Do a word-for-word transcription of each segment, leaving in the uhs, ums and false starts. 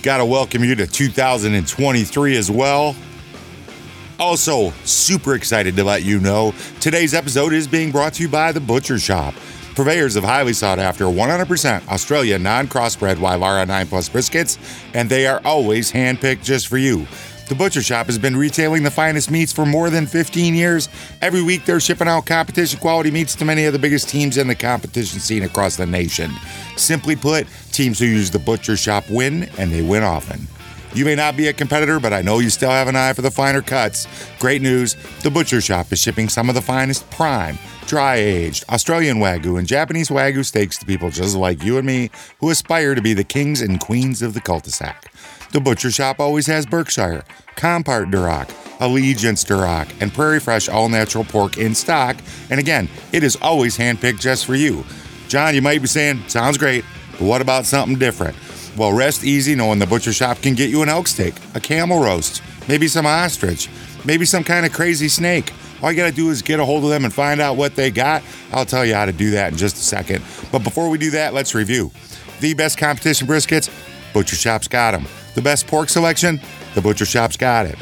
Got to welcome you to two thousand twenty-three as well. Also, super excited to let you know today's episode is being brought to you by The Butcher Shoppe, purveyors of highly sought-after one hundred percent Australia non-crossbred Wylarah nine plus briskets, and they are always hand-picked just for you. The Butcher Shoppe has been retailing the finest meats for more than fifteen years. Every week, they're shipping out competition-quality meats to many of the biggest teams in the competition scene across the nation. Simply put, teams who use the Butcher Shoppe win, and they win often. You may not be a competitor, but I know you still have an eye for the finer cuts. Great news, the Butcher Shoppe is shipping some of the finest prime, dry-aged Australian Wagyu and Japanese Wagyu steaks to people just like you and me who aspire to be the kings and queens of the cul-de-sac. The Butcher Shoppe always has Berkshire, Compart Duroc, Allegiance Duroc, and Prairie Fresh all-natural pork in stock. And again, it is always hand-picked just for you. John, you might be saying, sounds great, but what about something different? Well, rest easy knowing the Butcher Shoppe can get you an elk steak, a camel roast, maybe some ostrich, maybe some kind of crazy snake. All you got to do is get a hold of them and find out what they got. I'll tell you how to do that in just a second. But before we do that, let's review. The best competition briskets? Butcher Shoppe's got them. The best pork selection? The Butcher Shoppe's got it.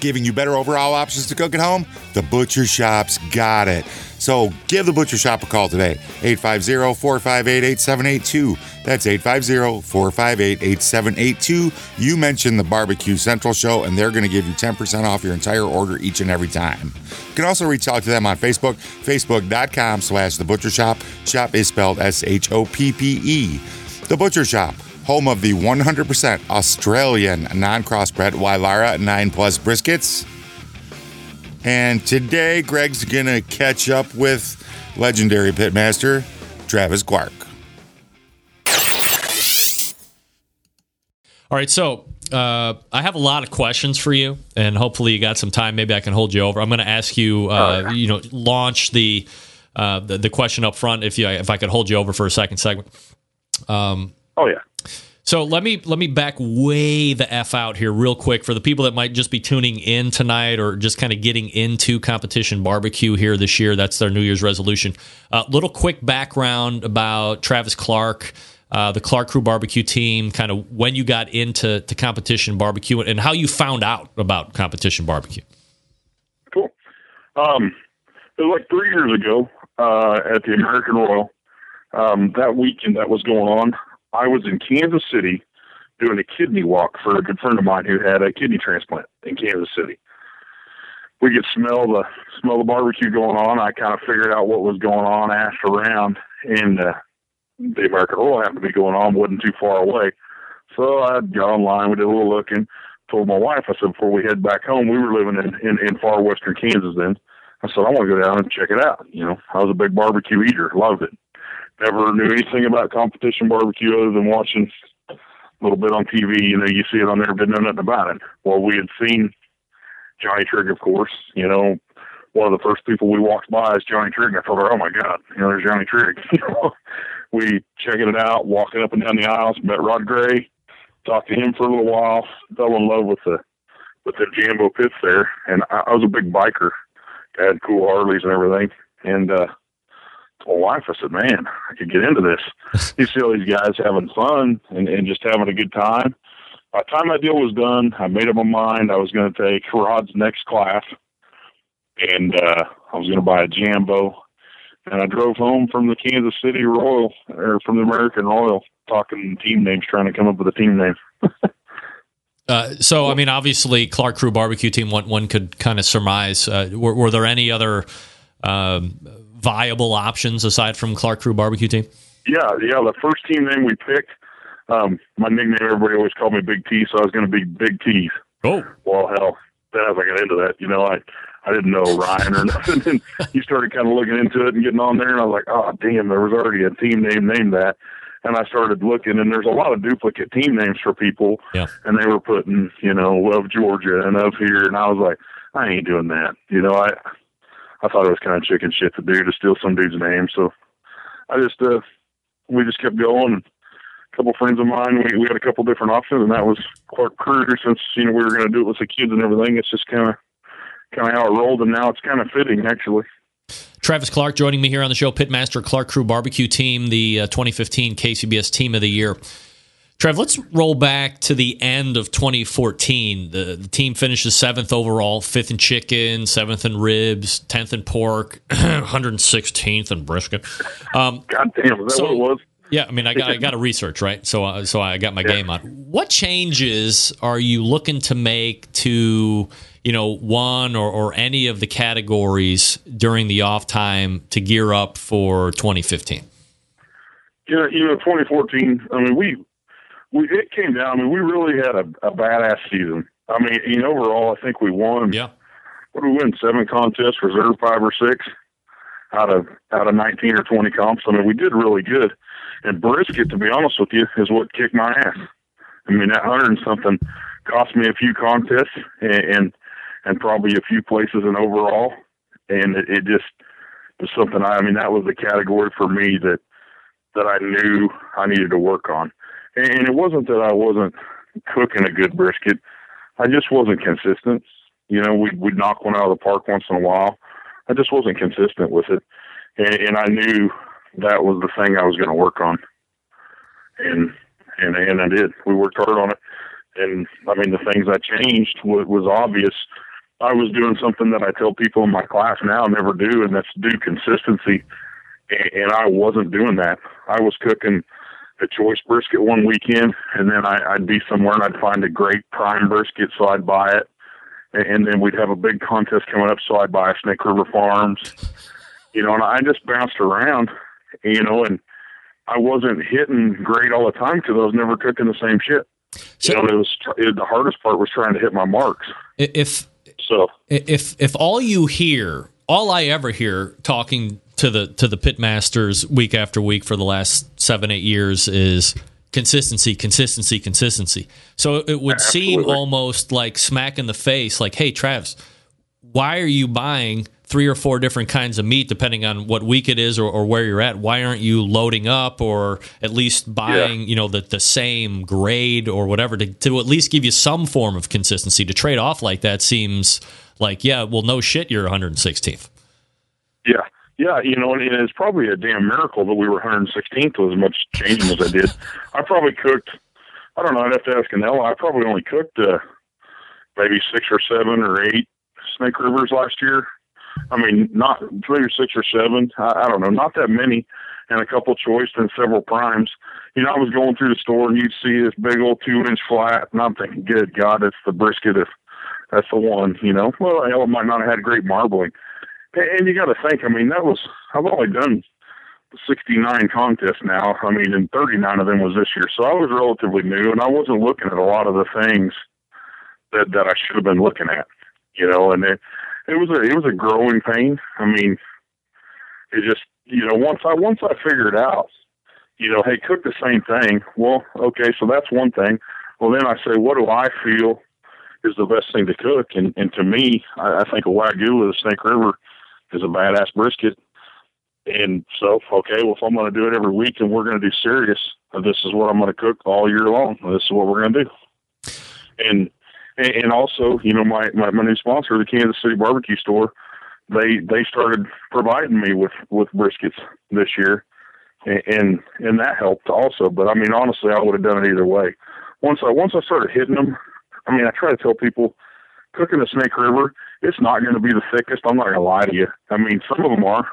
Giving you better overall options to cook at home? The Butcher Shoppe's got it. So give the Butcher Shoppe a call today. eight five zero, four five eight, eight seven eight two. That's eight five zero, four five eight, eight seven eight two. You mentioned the B B Q Central Show, and they're going to give you ten percent off your entire order each and every time. You can also reach out to them on Facebook, facebook.com slash The Butcher Shoppe. Shop is spelled S H O P P E. The Butcher Shoppe, home of the one hundred percent Australian non-crossbred Wylarah nine plus briskets. And today, Greg's going to catch up with legendary pitmaster Travis Clark. All right, so uh, I have a lot of questions for you, and hopefully you got some time. Maybe I can hold you over. I'm going to ask you, uh, oh, yeah. you know, launch the, uh, the the question up front. If you, if I could hold you over for a second segment. Um, oh yeah. So let me let me back way the F out here real quick for the people that might just be tuning in tonight or just kind of getting into competition barbecue here this year. That's their New Year's resolution. A uh, little quick background about Travis Clark, uh, the Clark Crew Barbecue team, kind of when you got into to competition barbecue and how you found out about competition barbecue. Cool. Um, it was like three years ago uh, at the American Royal. Um, that weekend that was going on, I was in Kansas City doing a kidney walk for a good friend of mine who had a kidney transplant in Kansas City. We could smell the smell the barbecue going on. I kind of figured out what was going on, asked around, and uh, the American Royal happened to be going on, wasn't too far away. So I got online, we did a little looking, told my wife, I said, before we head back home, we were living in, in, in far western Kansas then. I said, I want to go down and check it out. You know, I was a big barbecue eater, loved it. Never knew anything about competition barbecue other than watching a little bit on T V. You know, you see it on there, but know nothing about it. Well, we had seen Johnny Trigg, of course. You know, one of the first people we walked by is Johnny Trigg. I thought, oh, my God, you know, there's Johnny Trigg. We checking it out, walking up and down the aisles, met Rod Gray, talked to him for a little while, fell in love with the with the Jambo pits there. And I, I was a big biker. I had cool Harleys and everything. And, uh, my wife, I said, man, I could get into this. You see all these guys having fun and, and just having a good time. By the time that deal was done, I made up my mind I was going to take Rod's next class, and uh, I was going to buy a Jambo. And I drove home from the Kansas City Royal, or from the American Royal, talking team names, trying to come up with a team name. uh, so, I mean, obviously, Clark Crew Barbecue Team, one, one could kind of surmise. Uh, were, were there any other... Um, viable options aside from Clark Crew Barbecue Team? Yeah, yeah. The first team name we picked, um, my nickname, everybody always called me Big T, so I was going to be Big T's. Oh. Well, hell, then as I got into that, you know, I, I didn't know Ryan or nothing. And you started kind of looking into it and getting on there, and I was like, oh, damn, there was already a team name named that. and I started looking, and there's a lot of duplicate team names for people, yeah. and they were putting, you know, of Georgia and of here, and I was like, I ain't doing that. You know, I I thought it was kind of chicken shit to do, to steal some dude's name, so I just, uh, we just kept going. A couple friends of mine, we, we had a couple different options, and that was Clark Crew, since, you know, we were going to do it with the kids and everything. It's just kind of kind of how it rolled, and now it's kind of fitting, actually. Travis Clark joining me here on the show, Pitmaster Clark Crew Barbecue Team, the uh, twenty fifteen K C B S Team of the Year. Trev, let's roll back to the end of twenty fourteen. The, the team finishes seventh overall, fifth in chicken, seventh in ribs, tenth in pork, one hundred sixteenth in brisket. Um, God damn, is that so, what it was? Yeah, I mean, I got I got to research, right? So, uh, so I got my yeah. game on. What changes are you looking to make to, you know, one or, or any of the categories during the off time to gear up for twenty fifteen? Yeah, you know, twenty fourteen, I mean, we, we it came down. I mean, we really had a, a badass season. I mean, you know, overall, I think we won. Yeah. What did we win? Seven contests, reserve five or six out of, out of nineteen or twenty comps. I mean, we did really good. And brisket, to be honest with you, is what kicked my ass. I mean, that hundred and something cost me a few contests and, and and probably a few places in overall. And it, it just was something, I, I mean, that was the category for me that that I knew I needed to work on. And, and it wasn't that I wasn't cooking a good brisket. I just wasn't consistent. You know, we'd, we'd knock one out of the park once in a while. I just wasn't consistent with it. And, and I knew that was the thing I was going to work on. And, and, and I did. We worked hard on it. And, I mean, the things I changed was, was obvious. I was doing something that I tell people in my class now never do, and that's do consistency. And, and I wasn't doing that. I was cooking a choice brisket one weekend, and then I, I'd be somewhere and I'd find a great prime brisket, so I'd buy it. And, and then we'd have a big contest coming up, so I'd buy a Snake River Farms. You know, and I just bounced around, you know, and I wasn't hitting great all the time because I was never cooking the same shit. So, you know, it was it, the hardest part was trying to hit my marks. If so, if if all you hear, all I ever hear talking to the to the pitmasters week after week for the last seven eight years is consistency, consistency, consistency. So it would absolutely seem almost like smack in the face, like, hey, Travis, why are you buying three or four different kinds of meat, depending on what week it is or, or where you're at? Why aren't you loading up or at least buying, yeah. you know, the, the same grade or whatever to, to at least give you some form of consistency? To trade off like that seems like, yeah, well, no shit, you're one hundred sixteenth. Yeah. Yeah. You know, and it's probably a damn miracle that we were one hundred sixteenth with as much changing as I did. I probably cooked, I don't know, I'd have to ask Anella. I probably only cooked uh, maybe six or seven or eight Snake Rivers last year. I mean, not three or six or seven. I, I don't know, not that many, and a couple choice and several primes. You know, I was going through the store and you'd see this big old two-inch flat, and I'm thinking, good God, it's the brisket. If that's the one, you know. Well, hell, it might not have had great marbling. And, and you got to think, I mean, that was I've only done sixty-nine contests now. I mean, and thirty-nine of them was this year, so I was relatively new, and I wasn't looking at a lot of the things that that I should have been looking at, you know, and it. It was a it was a growing pain. I mean, it just, you know, once I once I figured out, you know, hey, cook the same thing. Well, okay, so that's one thing. Well, then I say, what do I feel is the best thing to cook? And and to me, I, I think a Wagyu with a Snake River is a badass brisket. And so, okay, well, if I'm going to do it every week and we're going to do serious, this is what I'm going to cook all year long. This is what we're going to do. And And also, you know, my, my, my new sponsor, the Kansas City Barbecue Store, they they started providing me with, with briskets this year, and, and and that helped also. But I mean, honestly, I would have done it either way. Once I once I started hitting them, I mean, I try to tell people, cooking a Snake River, it's not going to be the thickest. I'm not going to lie to you. I mean, some of them are,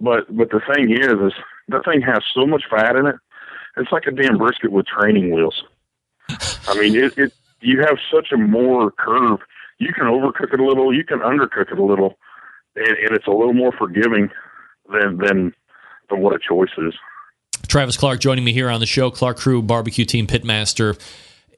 but but the thing is, is that thing has so much fat in it. It's like a damn brisket with training wheels. I mean, it. it you have such a more curve. You can overcook it a little. You can undercook it a little. And, and it's a little more forgiving than, than than what a choice is. Travis Clark joining me here on the show, Clark Crew Barbecue Team Pitmaster.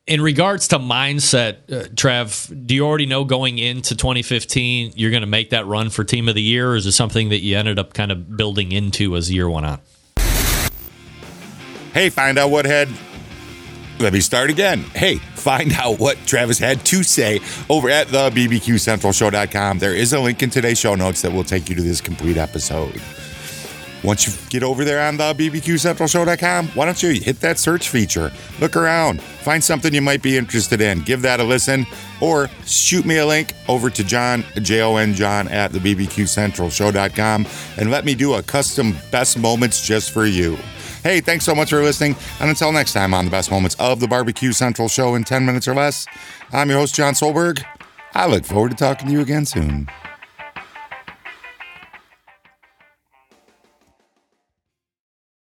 In regards to mindset, uh, Trav, do you already know going into twenty fifteen you're going to make that run for Team of the Year, or is it something that you ended up kind of building into as the year went on? Hey, find out what had... Let me start again. Hey, find out what Travis had to say over at the b b q central show dot com. There is a link in today's show notes that will take you to this complete episode. Once you get over there on the b b q central show dot com, why don't you hit that search feature? Look around. Find something you might be interested in. Give that a listen. Or shoot me a link over to John, J O N John, at the b b q central show dot com. And let me do a custom best moments just for you. Hey, thanks so much for listening. And until next time on the best moments of the Barbecue Central Show in ten minutes or less, I'm your host, Jon Solberg. I look forward to talking to you again soon.